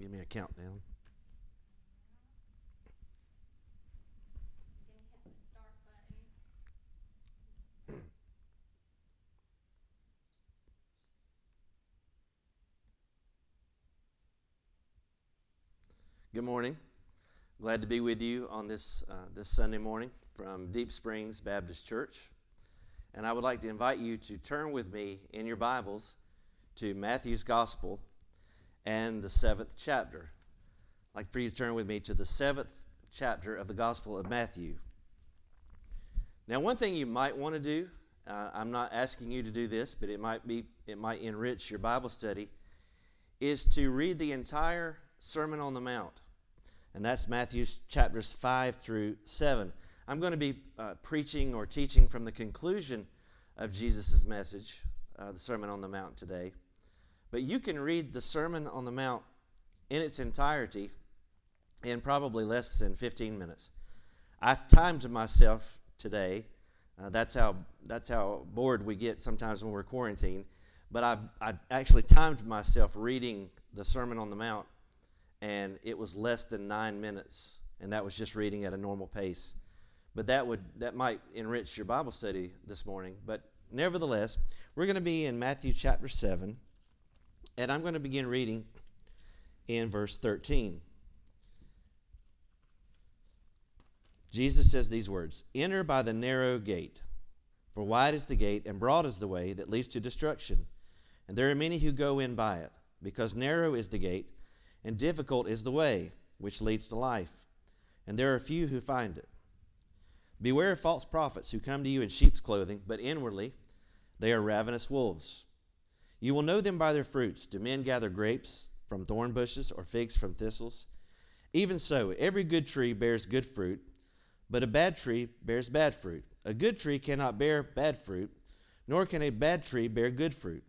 Give me a countdown. Good morning. Glad to be with you on this Sunday morning from Deep Springs Baptist Church. And I would like to invite you to turn with me in your Bibles to Matthew's Gospel and the 7th chapter. I'd like for you to turn with me to the 7th chapter of the Gospel of Matthew. Now, one thing you might want to do, I'm not asking you to do this, but it might enrich your Bible study, is to read the entire Sermon on the Mount, and that's Matthew chapters 5 through 7. I'm going to be preaching or teaching from the conclusion of Jesus' message, the Sermon on the Mount today. But you can read the Sermon on the Mount in its entirety in probably less than 15 minutes. I timed myself today. That's how bored we get sometimes when we're quarantined. But I actually timed myself reading the Sermon on the Mount, and it was less than 9 minutes, and that was just reading at a normal pace. But that might enrich your Bible study this morning. But nevertheless, we're going to be in Matthew chapter 7, and I'm going to begin reading in verse 13. Jesus says these words, "Enter by the narrow gate, for wide is the gate and broad is the way that leads to destruction, and there are many who go in by it, because narrow is the gate, and difficult is the way which leads to life, and there are few who find it. Beware of false prophets who come to you in sheep's clothing, but inwardly they are ravenous wolves. You will know them by their fruits. Do men gather grapes from thorn bushes or figs from thistles? Even so, every good tree bears good fruit, but a bad tree bears bad fruit. A good tree cannot bear bad fruit, nor can a bad tree bear good fruit.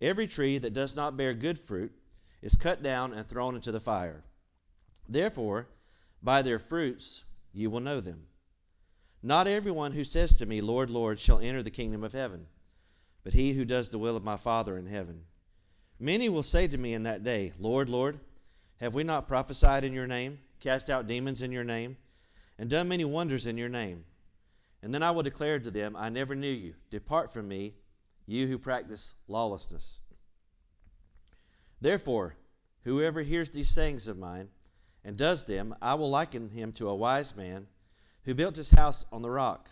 Every tree that does not bear good fruit is cut down and thrown into the fire. Therefore, by their fruits you will know them. Not everyone who says to me, 'Lord, Lord,' shall enter the kingdom of heaven, but he who does the will of my Father in heaven. Many will say to me in that day, 'Lord, Lord, have we not prophesied in your name, cast out demons in your name, and done many wonders in your name?' And then I will declare to them, 'I never knew you. Depart from me, you who practice lawlessness.' Therefore, whoever hears these sayings of mine and does them, I will liken him to a wise man who built his house on the rock.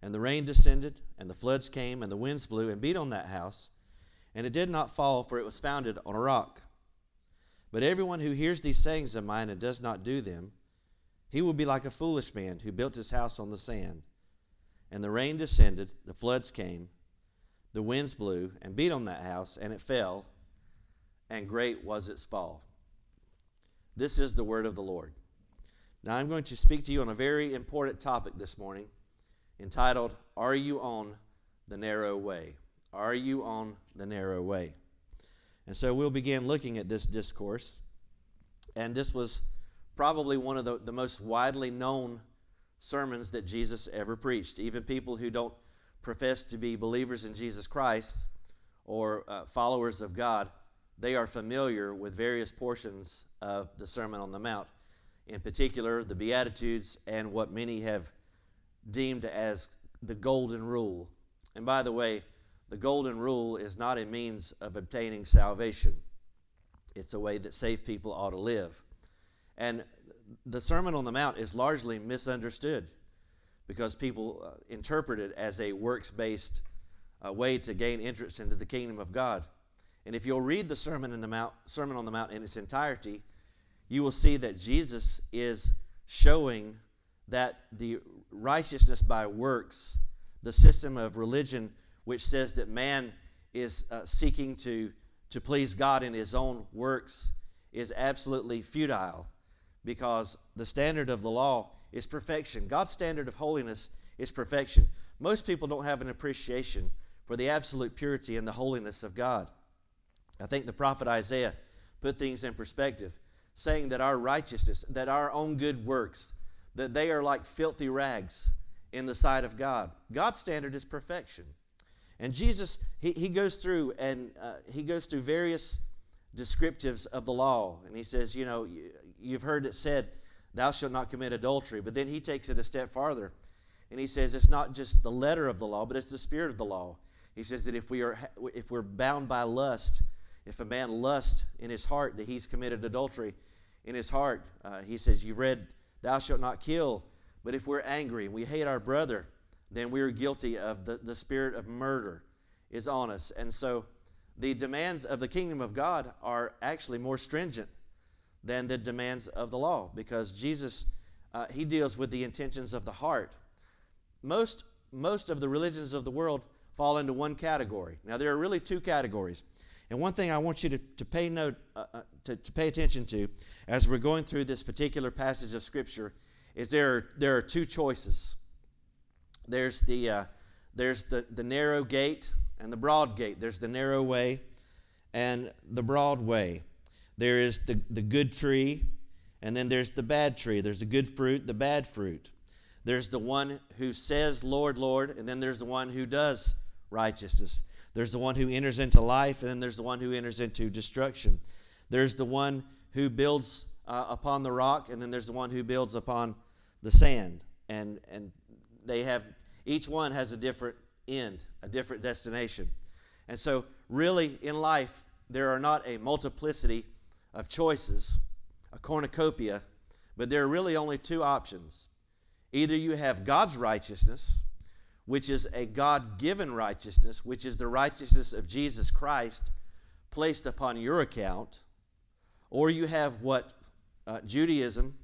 And the rain descended, and the floods came, and the winds blew and beat on that house. And it did not fall, for it was founded on a rock. But everyone who hears these sayings of mine and does not do them, he will be like a foolish man who built his house on the sand. And the rain descended, the floods came, the winds blew and beat on that house, and it fell, and great was its fall." This is the word of the Lord. Now I'm going to speak to you on a very important topic this morning entitled, "Are you on the narrow way?" Are you on the narrow way? And so we'll begin looking at this discourse. And this was probably one of the most widely known sermons that Jesus ever preached. Even people who don't profess to be believers in Jesus Christ or followers of God, they are familiar with various portions of the Sermon on the Mount, in particular the Beatitudes and what many have deemed as the Golden Rule. And by the way, the Golden Rule is not a means of obtaining salvation. It's a way that saved people ought to live. And the Sermon on the Mount is largely misunderstood because people interpret it as a works-based way to gain entrance into the kingdom of God. And if you'll read the Sermon on the Mount in its entirety, you will see that Jesus is showing that the righteousness by works, the system of religion which says that man is seeking to please God in his own works, is absolutely futile because the standard of the law is perfection. God's standard of holiness is perfection. Most people don't have an appreciation for the absolute purity and the holiness of God. I think the prophet Isaiah put things in perspective, saying that our righteousness, that our own good works, that they are like filthy rags in the sight of God. God's standard is perfection. And Jesus, he goes through various descriptives of the law. And he says, you've heard it said, thou shalt not commit adultery. But then he takes it a step farther. And he says it's not just the letter of the law, but it's the spirit of the law. He says that if we're bound by lust, if a man lusts in his heart that he's committed adultery in his heart, he says, you read, thou shalt not kill. But if we're angry, we hate our brother, then we are guilty of the spirit of murder is on us. And so the demands of the kingdom of God are actually more stringent than the demands of the law, because Jesus, he deals with the intentions of the heart. Most of the religions of the world fall into one category. Now, there are really two categories. And one thing I want you to pay attention to as we're going through this particular passage of Scripture is there are two choices. There's the narrow gate and the broad gate. There's the narrow way and the broad way. There is the good tree, and then there's the bad tree. There's the good fruit, the bad fruit. There's the one who says, Lord, Lord, and then there's the one who does righteousness. There's the one who enters into life, and then there's the one who enters into destruction. There's the one who builds upon the rock, and then there's the one who builds upon the sand. And they have, each one has a different end, a different destination. And so really in life, there are not a multiplicity of choices, a cornucopia, but there are really only two options. Either you have God's righteousness, which is a God-given righteousness, which is the righteousness of Jesus Christ placed upon your account, or you have what Judaism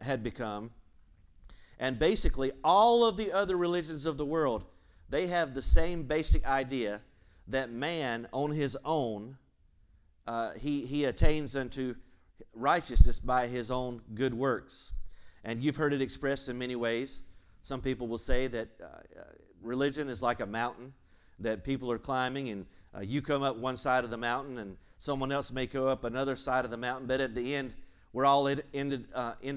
had become. And basically, all of the other religions of the world, they have the same basic idea that man on his own, he attains unto righteousness by his own good works. And you've heard it expressed in many ways. Some people will say that religion is like a mountain that people are climbing, and you come up one side of the mountain and someone else may go up another side of the mountain, but at the end, we're all end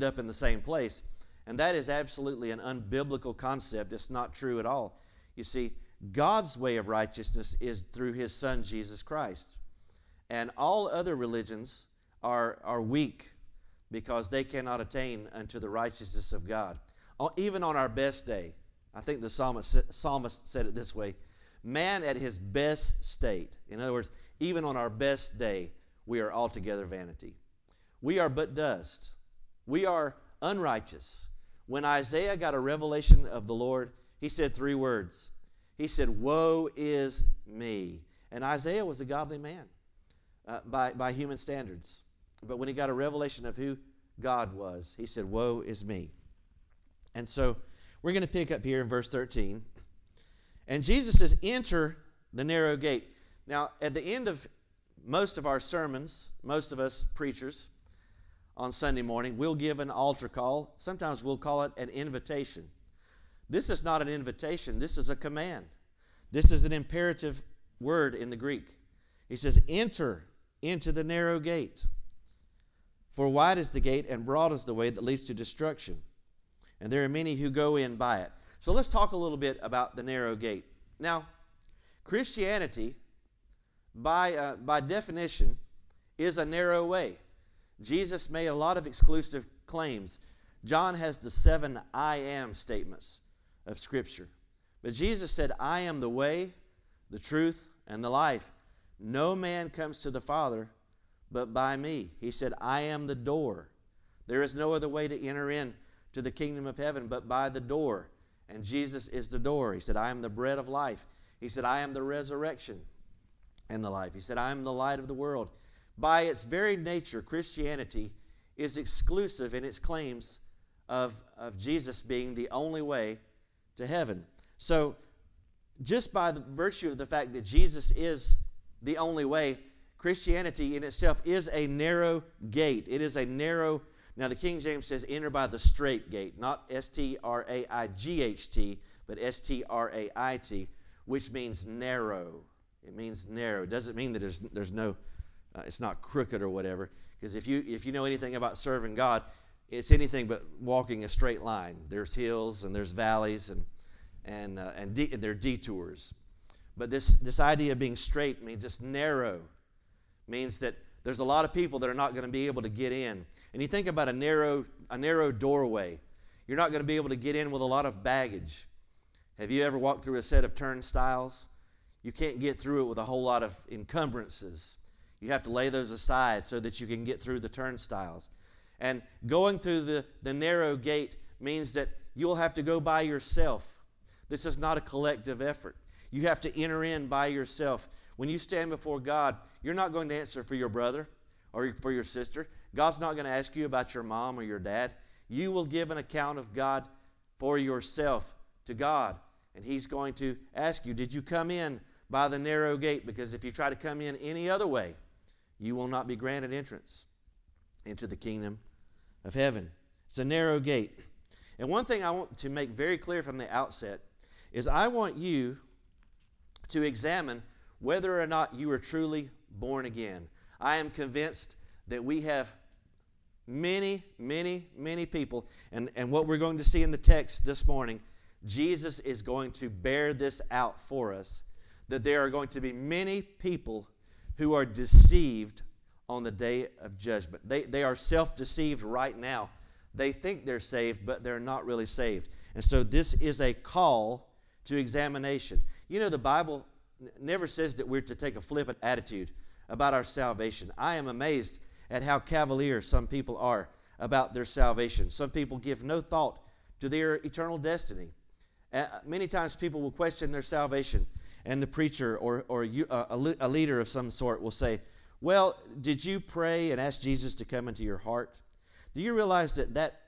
up in the same place. And that is absolutely an unbiblical concept. It's not true at all. You see, God's way of righteousness is through His Son, Jesus Christ. And all other religions are weak, because they cannot attain unto the righteousness of God. Even on our best day, I think the psalmist said it this way, man at his best state, in other words, even on our best day, we are altogether vanity. We are but dust. We are unrighteous. When Isaiah got a revelation of the Lord, he said three words. He said, woe is me. And Isaiah was a godly man by human standards. But when he got a revelation of who God was, he said, woe is me. And so we're going to pick up here in verse 13. And Jesus says, enter the narrow gate. Now, at the end of most of our sermons, most of us preachers on Sunday morning, we'll give an altar call. Sometimes we'll call it an invitation. This is not an invitation. This is a command. This is an imperative word in the Greek. He says, enter into the narrow gate. For wide is the gate and broad is the way that leads to destruction, and there are many who go in by it. So let's talk a little bit about the narrow gate. Now, Christianity, by definition, is a narrow way. Jesus made a lot of exclusive claims. John has the 7 I am statements of Scripture. But Jesus said, I am the way, the truth, and the life. No man comes to the Father but by me. He said, I am the door. There is no other way to enter in to the kingdom of heaven but by the door. And Jesus is the door. He said, I am the bread of life. He said, I am the resurrection and the life. He said, I am the light of the world. By its very nature, Christianity is exclusive in its claims of Jesus being the only way to heaven. So just by the virtue of the fact that Jesus is the only way, Christianity in itself is a narrow gate. It is a narrow, now the King James says enter by the strait gate, not S-T-R-A-I-G-H-T, but S-T-R-A-I-T, which means narrow. It means narrow. It doesn't mean that there's no, it's not crooked or whatever, because if you know anything about serving God, it's anything but walking a straight line. There's hills and there's valleys and there are detours. But this idea of being straight means it's narrow, means that there's a lot of people that are not going to be able to get in. And you think about a narrow doorway. You're not going to be able to get in with a lot of baggage. Have you ever walked through a set of turnstiles? You can't get through it with a whole lot of encumbrances. You have to lay those aside so that you can get through the turnstiles. And going through the narrow gate means that you'll have to go by yourself. This is not a collective effort. You have to enter in by yourself. When you stand before God, you're not going to answer for your brother or for your sister. God's not going to ask you about your mom or your dad. You will give an account of God for yourself to God. And He's going to ask you, did you come in by the narrow gate? Because if you try to come in any other way, you will not be granted entrance into the kingdom of heaven. It's a narrow gate. And one thing I want to make very clear from the outset is I want you to examine whether or not you are truly born again. I am convinced that we have many people, and what we're going to see in the text this morning, Jesus is going to bear this out for us, that there are going to be many people who are deceived on the day of judgment. They are self-deceived right now. They think they're saved, but they're not really saved. And so this is a call to examination. You know, the Bible never says that we're to take a flippant attitude about our salvation. I am amazed at how cavalier some people are about their salvation. Some people give no thought to their eternal destiny. Many times people will question their salvation, and the preacher or a leader of some sort will say, well, did you pray and ask Jesus to come into your heart? Do you realize that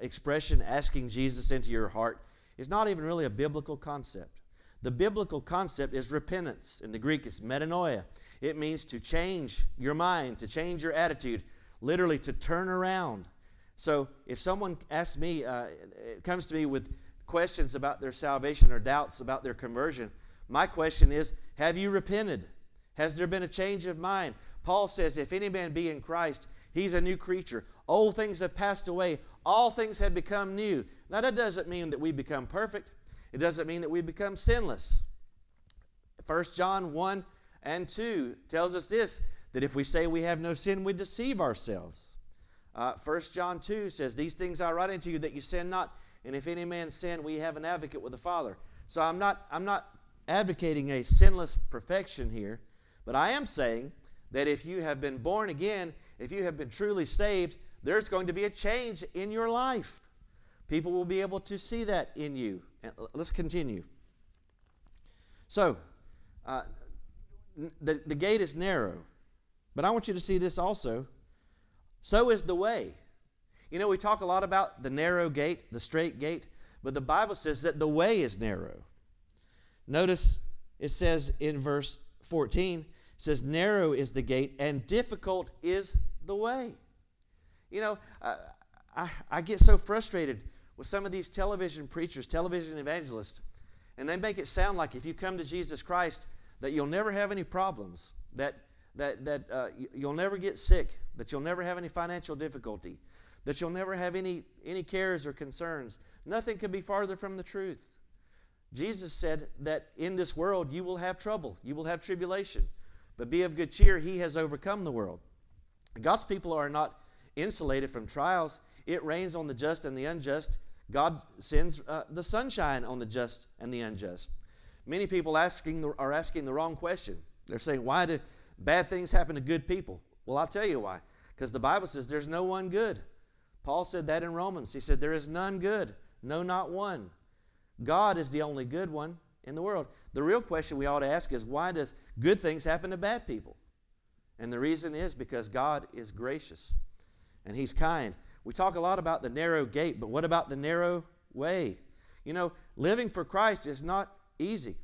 expression, asking Jesus into your heart, is not even really a biblical concept? The biblical concept is repentance. In the Greek, it's metanoia. It means to change your mind, to change your attitude, literally to turn around. So if someone asks me, comes to me with questions about their salvation or doubts about their conversion, my question is, have you repented? Has there been a change of mind? Paul says, if any man be in Christ, he's a new creature. Old things have passed away. All things have become new. Now, that doesn't mean that we become perfect. It doesn't mean that we become sinless. 1 John 1 and 2 tells us this, that if we say we have no sin, we deceive ourselves. 1 John 2 says, these things I write unto you that you sin not, and if any man sin, we have an advocate with the Father. So I'm not advocating a sinless perfection here, but I am saying that if you have been born again, if you have been truly saved, there's going to be a change in your life. People will be able to see that in you. And let's continue. So, the gate is narrow, but I want you to see this also. So is the way. You know, we talk a lot about the narrow gate, the straight gate, but the Bible says that the way is narrow. Notice it says in verse 14, it says, narrow is the gate and difficult is the way. You know, I get so frustrated with some of these television preachers, television evangelists, and they make it sound like if you come to Jesus Christ that you'll never have any problems, that you'll never get sick, that you'll never have any financial difficulty, that you'll never have any cares or concerns. Nothing could be farther from the truth. Jesus said that in this world you will have trouble, you will have tribulation, but be of good cheer, He has overcome the world. God's people are not insulated from trials. It rains on the just and the unjust. God sends the sunshine on the just and the unjust. Many people are asking the wrong question. They're saying, why do bad things happen to good people? Well, I'll tell you why. Because the Bible says there's no one good. Paul said that in Romans. He said, there is none good, no, not one. God is the only good one in the world. The real question we ought to ask is, why does good things happen to bad people? And the reason is because God is gracious and He's kind. We talk a lot about the narrow gate, but what about the narrow way? You know, living for Christ is not easy.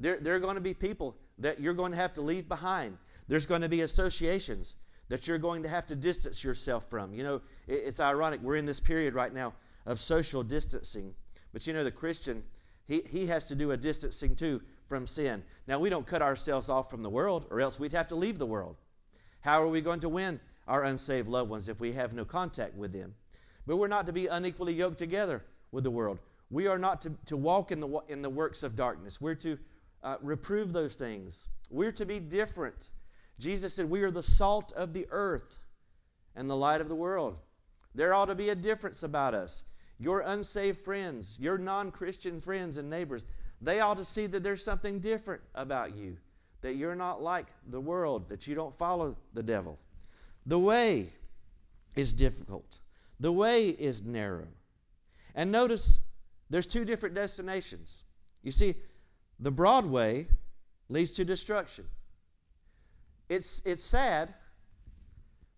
There are going to be people that you're going to have to leave behind. There's going to be associations that you're going to have to distance yourself from. You know, it's ironic. We're in this period right now of social distancing. But you know, the Christian, he has to do a distancing too from sin. Now, we don't cut ourselves off from the world, or else we'd have to leave the world. How are we going to win our unsaved loved ones if we have no contact with them? But we're not to be unequally yoked together with the world. We are not to walk in the works of darkness. We're to reprove those things. We're to be different. Jesus said, we are the salt of the earth and the light of the world. There ought to be a difference about us. Your unsaved friends, your non-Christian friends and neighbors, they ought to see that there's something different about you, that you're not like the world, that you don't follow the devil. The way is difficult. The way is narrow. And notice there's two different destinations. You see, the broad way leads to destruction. It's sad,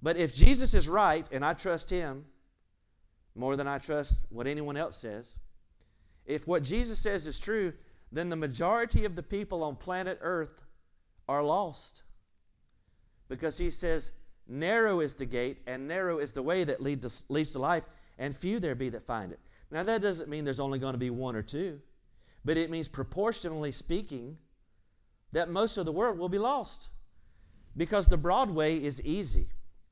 but if Jesus is right, and I trust Him more than I trust what anyone else says, if what Jesus says is true, then the majority of the people on planet Earth are lost. Because He says, narrow is the gate, and narrow is the way that leads to life, and few there be that find it. Now, that doesn't mean there's only going to be one or two, but it means, proportionally speaking, that most of the world will be lost. Because the broad way is easy.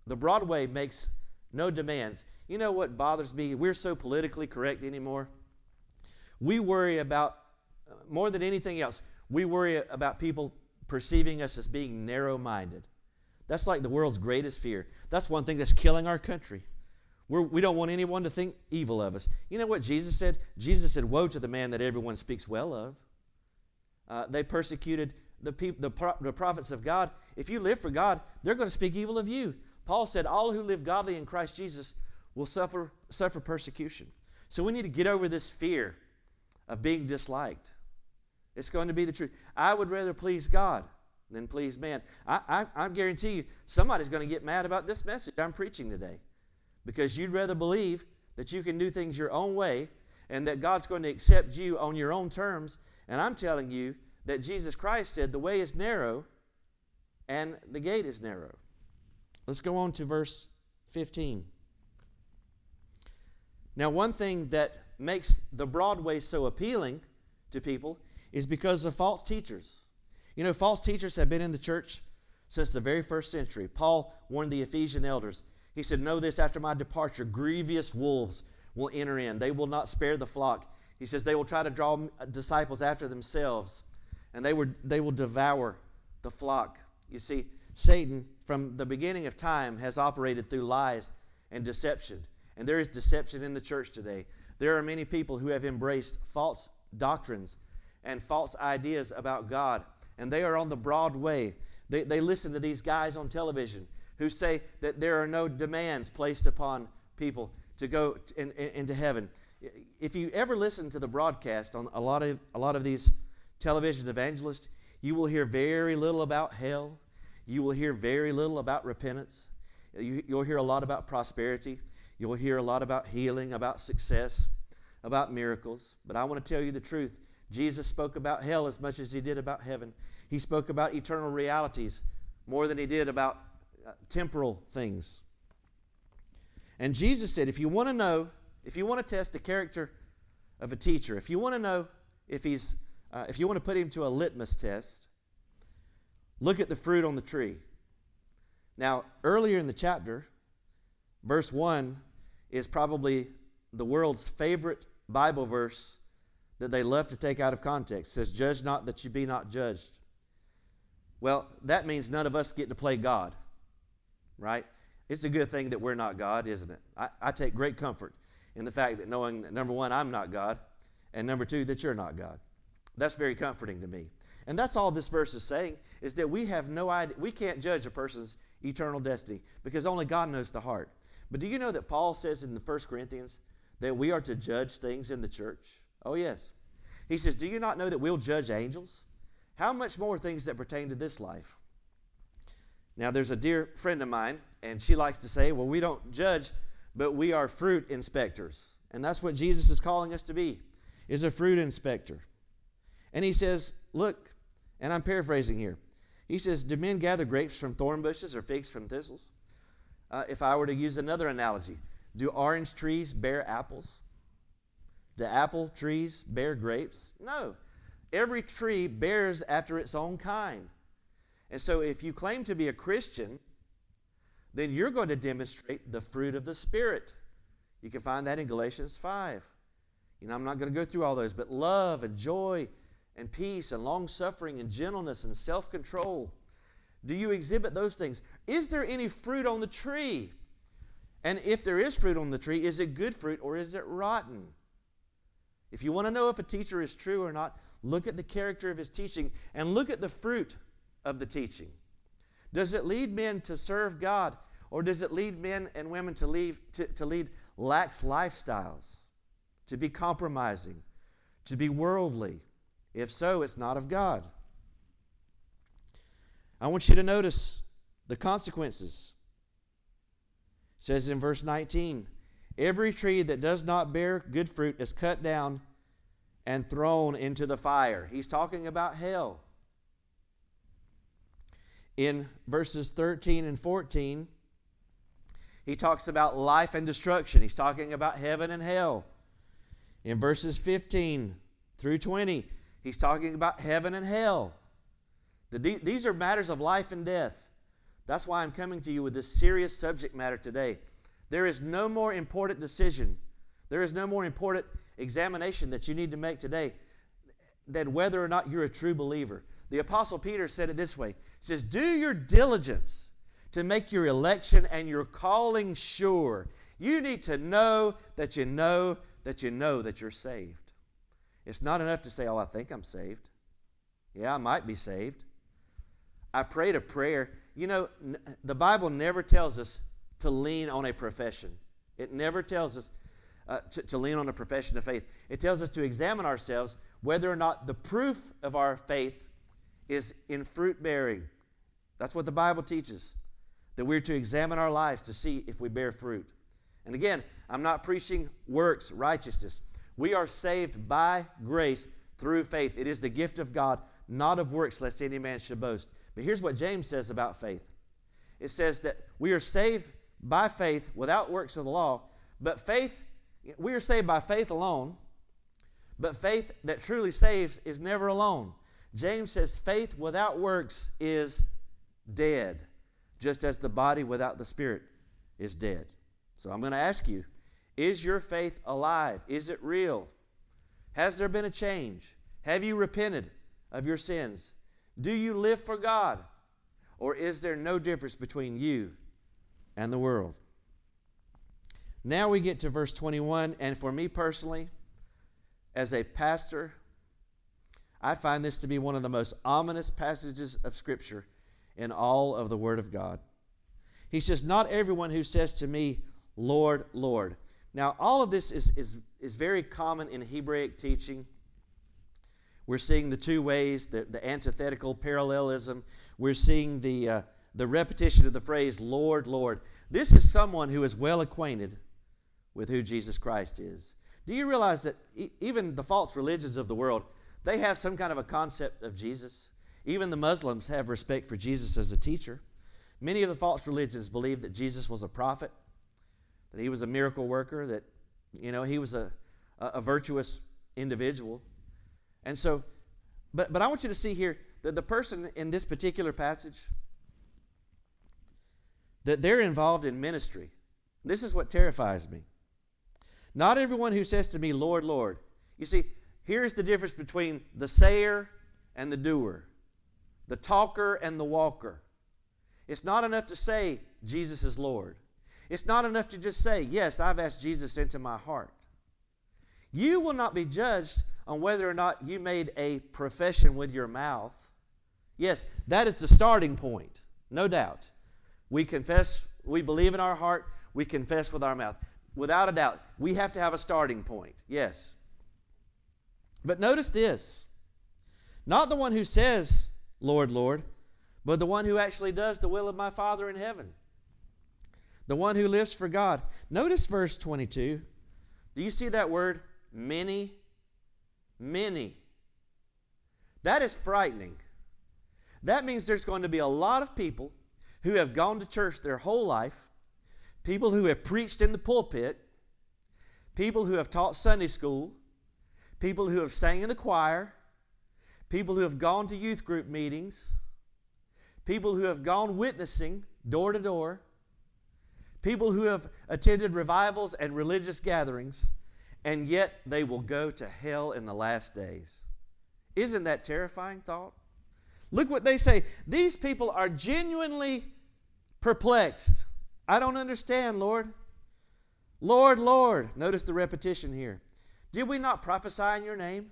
The broad way makes no demands. You know what bothers me? We're so politically correct anymore. We worry about, more than anything else, we worry about people perceiving us as being narrow-minded. That's like the world's greatest fear. That's one thing that's killing our country. We don't want anyone to think evil of us. You know what Jesus said? Jesus said, woe to the man that everyone speaks well of. They persecuted the prophets of God. If you live for God, they're going to speak evil of you. Paul said, all who live godly in Christ Jesus will suffer persecution. So we need to get over this fear of being disliked. It's going to be the truth. I would rather please God than please man. I guarantee you, somebody's going to get mad about this message I'm preaching today, because you'd rather believe that you can do things your own way and that God's going to accept you on your own terms. And I'm telling you that Jesus Christ said the way is narrow and the gate is narrow. Let's go on to verse 15. Now, one thing that makes the broad way so appealing to people is because of false teachers. You know, false teachers have been in the church since the very first century. Paul warned the Ephesian elders. He said, know this, after my departure, grievous wolves will enter in. They will not spare the flock. He says they will try to draw disciples after themselves, and they will devour the flock. You see, Satan, from the beginning of time, has operated through lies and deception. And there is deception in the church today. There are many people who have embraced false doctrines and false ideas about God, and they are on the broad way. They listen to these guys on television who say that there are no demands placed upon people to go into heaven. If you ever listen to the broadcast on a lot of these television evangelists, you will hear very little about hell. You will hear very little about repentance. You'll hear a lot about prosperity. You'll hear a lot about healing, about success, about miracles. But I want to tell you the truth. Jesus spoke about hell as much as He did about heaven. He spoke about eternal realities more than He did about temporal things. And Jesus said, if you want to know, if you want to test the character of a teacher, if you want to know if he's, if you want to put him to a litmus test, look at the fruit on the tree. Now, earlier in the chapter, verse 1 is probably the world's favorite Bible verse that they love to take out of context. It says, judge not that you be not judged. Well, that means none of us get to play God, right? It's a good thing that we're not God, isn't it? I take great comfort in the fact that knowing that, number one, I'm not God, and number two, that you're not God. That's very comforting to me. And that's all this verse is saying, is that we have no idea, we can't judge a person's eternal destiny, because only God knows the heart. But do you know that Paul says in the 1 Corinthians that we are to judge things in the church? Oh, yes. He says, do you not know that we'll judge angels? How much more things that pertain to this life? Now, there's a dear friend of mine, and she likes to say, well, we don't judge, but we are fruit inspectors. And that's what Jesus is calling us to be, is a fruit inspector. And He says, look, and I'm paraphrasing here. He says, do men gather grapes from thorn bushes or figs from thistles? If I were to use another analogy, do orange trees bear apples? Do apple trees bear grapes? No. Every tree bears after its own kind. And so if you claim to be a Christian, then you're going to demonstrate the fruit of the Spirit. You can find that in Galatians 5. You know, I'm not going to go through all those, but love and joy and peace and long-suffering and gentleness and self-control. Do you exhibit those things? Is there any fruit on the tree? And if there is fruit on the tree, is it good fruit or is it rotten? If you want to know if a teacher is true or not, look at the character of his teaching and look at the fruit of the teaching. Does it lead men to serve God, or does it lead men and women to lead lax lifestyles, to be compromising, to be worldly? If so, it's not of God. I want you to notice the consequences. It says in verse 19, every tree that does not bear good fruit is cut down and thrown into the fire. He's talking about hell. In verses 13 and 14, he talks about life and destruction. He's talking about heaven and hell. In verses 15 through 20, he's talking about heaven and hell. These are matters of life and death. That's why I'm coming to you with this serious subject matter today. There is no more important decision. There is no more important examination that you need to make today than whether or not you're a true believer. The Apostle Peter said it this way. He says, do your diligence to make your election and your calling sure. You need to know that you know that you know that you're saved. It's not enough to say, oh, I think I'm saved. Yeah, I might be saved. I prayed a prayer. You know, the Bible never tells us to lean on a profession. It never tells us to lean on a profession of faith. It tells us to examine ourselves whether or not the proof of our faith is in fruit bearing. That's what the Bible teaches, that we're to examine our lives to see if we bear fruit. And again, I'm not preaching works righteousness. We are saved by grace through faith. It is the gift of God, not of works, lest any man should boast. But here's what James says about faith. It says that we are saved by faith without works of the law, but faith, we are saved by faith alone, but faith that truly saves is never alone. James says faith without works is dead, just as the body without the spirit is dead. So I'm going to ask you, is your faith alive? Is it real? Has there been a change? Have you repented of your sins? Do you live for God? Or is there no difference between you and the world? Now we get to verse 21, and for me personally, as a pastor, I find this to be one of the most ominous passages of Scripture in all of the Word of God. He says, not everyone who says to me, Lord, Lord. Now, all of this is very common in Hebraic teaching. We're seeing the two ways, the antithetical parallelism. We're seeing the repetition of the phrase, Lord, Lord. This is someone who is well acquainted with who Jesus Christ is. Do you realize that even the false religions of the world, they have some kind of a concept of Jesus? Even the Muslims have respect for Jesus as a teacher. Many of the false religions believe that Jesus was a prophet, that he was a miracle worker, that, you know, he was a virtuous individual. And so, but I want you to see here that the person in this particular passage, that they're involved in ministry. This is what terrifies me. Not everyone who says to me, Lord, Lord. You see, here's the difference between the sayer and the doer, the talker and the walker. It's not enough to say Jesus is Lord. It's not enough to just say, yes, I've asked Jesus into my heart. You will not be judged on whether or not you made a profession with your mouth. Yes, that is the starting point, no doubt. We confess, we believe in our heart, we confess with our mouth. Without a doubt, we have to have a starting point, yes. But notice this, not the one who says, Lord, Lord, but the one who actually does the will of my Father in heaven. The one who lives for God. Notice verse 22. Do you see that word? Many. Many. That is frightening. That means there's going to be a lot of people who have gone to church their whole life, people who have preached in the pulpit, people who have taught Sunday school, people who have sang in the choir, people who have gone to youth group meetings, people who have gone witnessing door to door, people who have attended revivals and religious gatherings, and yet they will go to hell in the last days. Isn't that a terrifying thought? Look what they say. These people are genuinely perplexed. I don't understand, Lord. Lord, Lord. Notice the repetition here. Did we not prophesy in your name?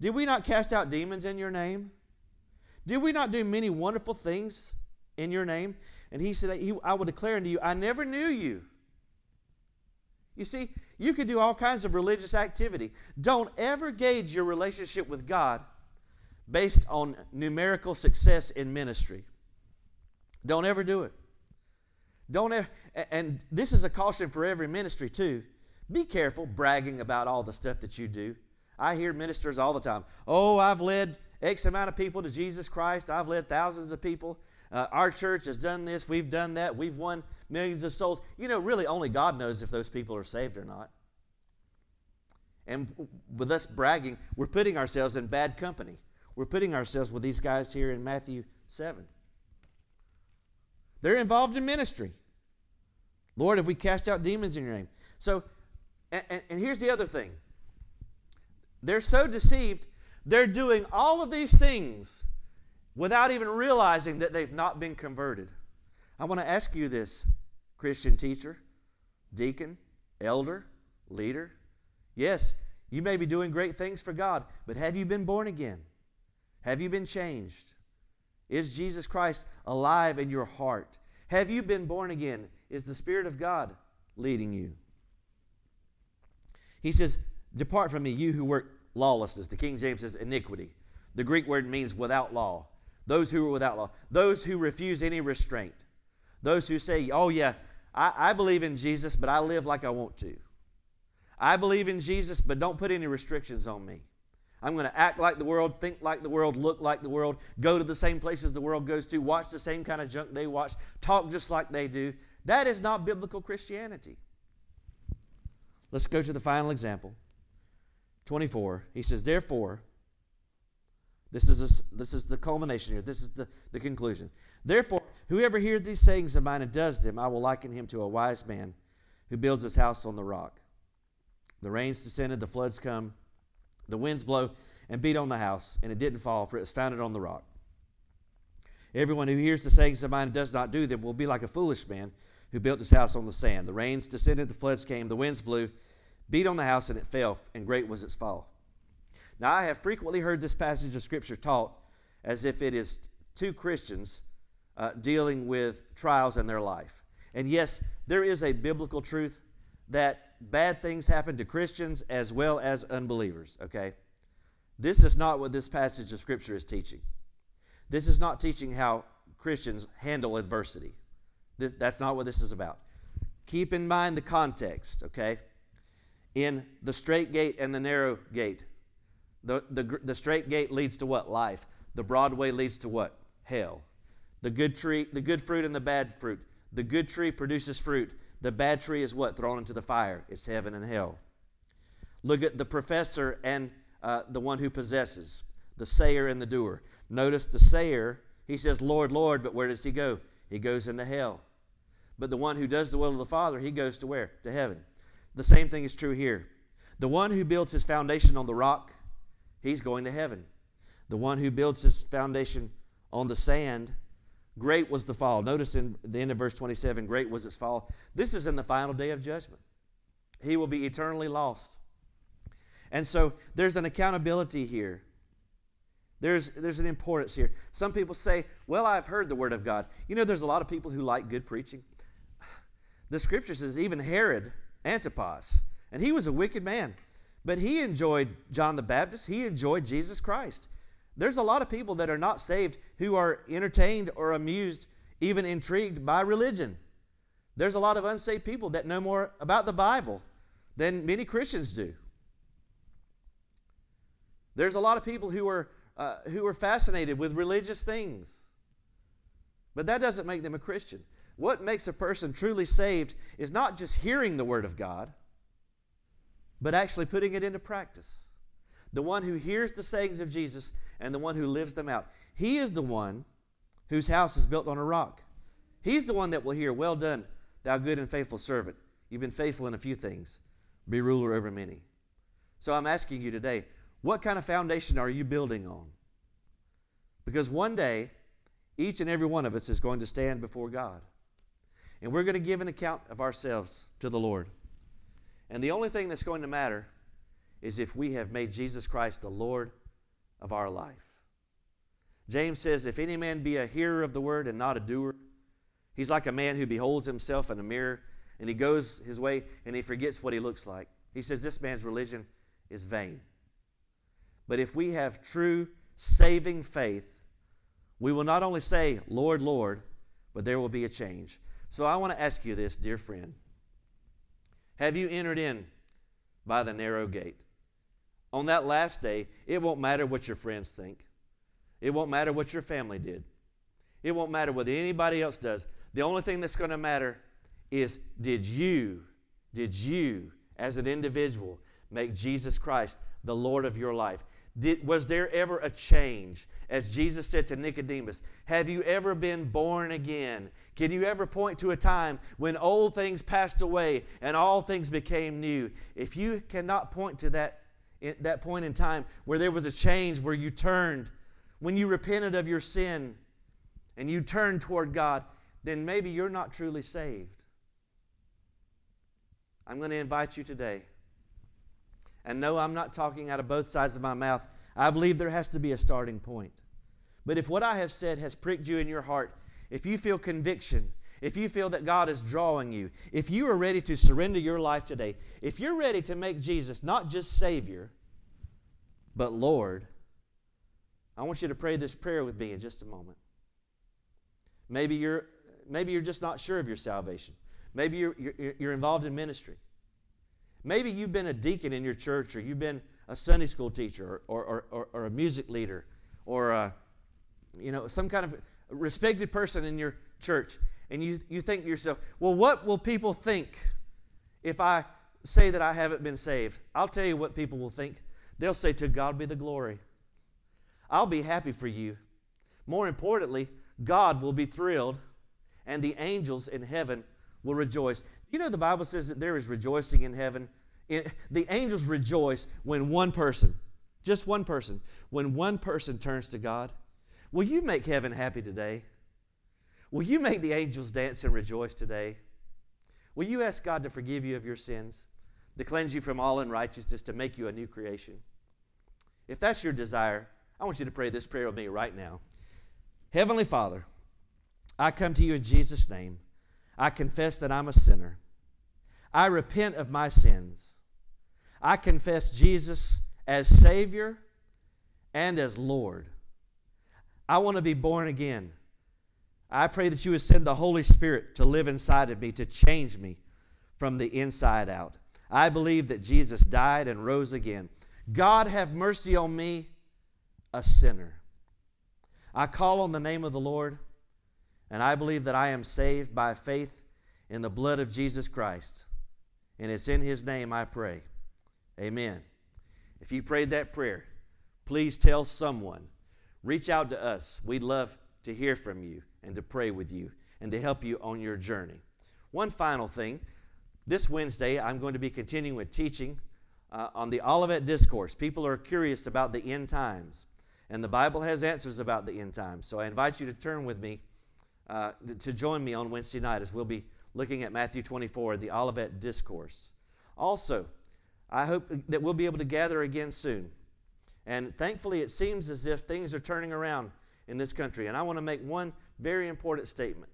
Did we not cast out demons in your name? Did we not do many wonderful things in your name? And he said, I will declare unto you, I never knew you. You see, you could do all kinds of religious activity. Don't ever gauge your relationship with God based on numerical success in ministry. Don't ever do it. Don't ever, and this is a caution for every ministry too. Be careful bragging about all the stuff that you do. I hear ministers all the time, oh, I've led X amount of people to Jesus Christ. I've led thousands of people. Our church has done this. We've done that. We've won millions of souls. You know, really only God knows if those people are saved or not. And with us bragging, we're putting ourselves in bad company. We're putting ourselves with these guys here in Matthew 7. They're involved in ministry. Lord, have we cast out demons in your name? So, and here's the other thing. They're so deceived, they're doing all of these things without even realizing that they've not been converted. I want to ask you this, Christian teacher, deacon, elder, leader. Yes, you may be doing great things for God, but have you been born again? Have you been changed? Is Jesus Christ alive in your heart? Have you been born again? Is the Spirit of God leading you? He says, depart from me, you who work lawlessness. The King James says iniquity. The Greek word means without law. Those who are without law. Those who refuse any restraint. Those who say, oh yeah, I believe in Jesus, but I live like I want to. I believe in Jesus, but don't put any restrictions on me. I'm going to act like the world, think like the world, look like the world, go to the same places the world goes to, watch the same kind of junk they watch, talk just like they do. That is not biblical Christianity. Let's go to the final example. 24, he says, therefore, this is the culmination here. This is the conclusion. Therefore, whoever hears these sayings of mine and does them, I will liken him to a wise man who builds his house on the rock. The rains descended, the floods come, the winds blow and beat on the house, and it didn't fall, for it was founded on the rock. Everyone who hears the sayings of mine and does not do them will be like a foolish man who built his house on the sand. The rains descended, the floods came, the winds blew, beat on the house, and it fell, and great was its fall. Now I have frequently heard this passage of Scripture taught as if it is two Christians dealing with trials in their life. And yes, there is a biblical truth that bad things happen to Christians as well as unbelievers, okay? This is not what this passage of Scripture is teaching. This is not teaching how Christians handle adversity. That's not what this is about. Keep in mind the context, okay? In the straight gate and the narrow gate, the straight gate leads to what? Life. The broad way leads to what? Hell. The good fruit and the bad fruit. The good tree produces fruit. The bad tree is what? Thrown into the fire. It's heaven and hell. Look at the professor and the one who possesses, the sayer and the doer. Notice the sayer, he says, Lord, Lord, but where does he go? He goes into hell. But the one who does the will of the Father, he goes to where? To heaven. The same thing is true here. The one who builds his foundation on the rock, he's going to heaven. The one who builds his foundation on the sand, great was the fall. Notice in the end of verse 27, great was its fall. This is in the final day of judgment. He will be eternally lost. And so there's an accountability here. There's an importance here. Some people say, well, I've heard the word of God. You know, there's a lot of people who like good preaching. The Scripture says even Herod Antipas, and he was a wicked man, but he enjoyed John the Baptist. He enjoyed Jesus Christ. There's a lot of people that are not saved who are entertained or amused, even intrigued by religion. There's a lot of unsaved people that know more about the Bible than many Christians do. There's a lot of people who are fascinated with religious things. But that doesn't make them a Christian. What makes a person truly saved is not just hearing the Word of God, but actually putting it into practice. The one who hears the sayings of Jesus and the one who lives them out. He is the one whose house is built on a rock. He's the one that will hear, well done, thou good and faithful servant. You've been faithful in a few things. Be ruler over many. So I'm asking you today, what kind of foundation are you building on? Because one day, each and every one of us is going to stand before God. And we're going to give an account of ourselves to the Lord. And the only thing that's going to matter is if we have made Jesus Christ the Lord of our life. James says, if any man be a hearer of the word and not a doer, he's like a man who beholds himself in a mirror, and he goes his way and he forgets what he looks like. He says this man's religion is vain. But if we have true saving faith, we will not only say, Lord, Lord, but there will be a change. So I want to ask you this, dear friend. Have you entered in by the narrow gate? On that last day, it won't matter what your friends think. It won't matter what your family did. It won't matter what anybody else does. The only thing that's going to matter is, did you, as an individual, make Jesus Christ the Lord of your life? Was there ever a change? As Jesus said to Nicodemus, have you ever been born again? Can you ever point to a time when old things passed away and all things became new? If you cannot point to that point in time where there was a change, where you turned, when you repented of your sin and you turned toward God, then maybe you're not truly saved. I'm going to invite you today. And no, I'm not talking out of both sides of my mouth. I believe there has to be a starting point. But if what I have said has pricked you in your heart, if you feel conviction, if you feel that God is drawing you, if you are ready to surrender your life today, if you're ready to make Jesus not just Savior, but Lord, I want you to pray this prayer with me in just a moment. Maybe you're just not sure of your salvation. Maybe you're involved in ministry. Maybe you've been a deacon in your church, or you've been a Sunday school teacher, or a music leader, or some kind of respected person in your church, and you think to yourself, well, what will people think if I say that I haven't been saved? I'll tell you what people will think. They'll say, to God be the glory. I'll be happy for you. More importantly, God will be thrilled, and the angels in heaven will rejoice. You know, the Bible says that there is rejoicing in heaven. The angels rejoice when one person, just one person, when one person turns to God. Will you make heaven happy today? Will you make the angels dance and rejoice today? Will you ask God to forgive you of your sins, to cleanse you from all unrighteousness, to make you a new creation? If that's your desire, I want you to pray this prayer with me right now. Heavenly Father, I come to you in Jesus' name. I confess that I'm a sinner. I repent of my sins. I confess Jesus as Savior and as Lord. I want to be born again. I pray that you would send the Holy Spirit to live inside of me, to change me from the inside out. I believe that Jesus died and rose again. God, have mercy on me, a sinner. I call on the name of the Lord, and I believe that I am saved by faith in the blood of Jesus Christ. And it's in His name I pray. Amen. If you prayed that prayer, please tell someone. Reach out to us. We'd love to hear from you and to pray with you and to help you on your journey. One final thing. This Wednesday, I'm going to be continuing with teaching on the Olivet Discourse. People are curious about the end times, and the Bible has answers about the end times. So I invite you to turn with me to join me on Wednesday night as we'll be looking at Matthew 24, the Olivet Discourse. Also, I hope that we'll be able to gather again soon. And thankfully, it seems as if things are turning around in this country. And I want to make one very important statement.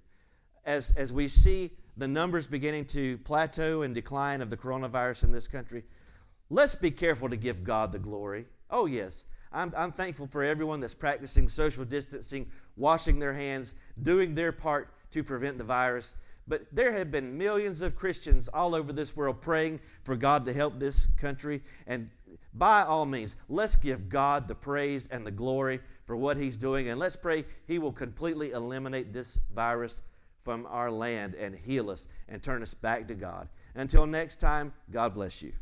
As we see the numbers beginning to plateau and decline of the coronavirus in this country, let's be careful to give God the glory. Oh, yes. I'm thankful for everyone that's practicing social distancing, washing their hands, doing their part to prevent the virus. But there have been millions of Christians all over this world praying for God to help this country. And by all means, let's give God the praise and the glory for what He's doing. And let's pray He will completely eliminate this virus from our land and heal us and turn us back to God. Until next time, God bless you.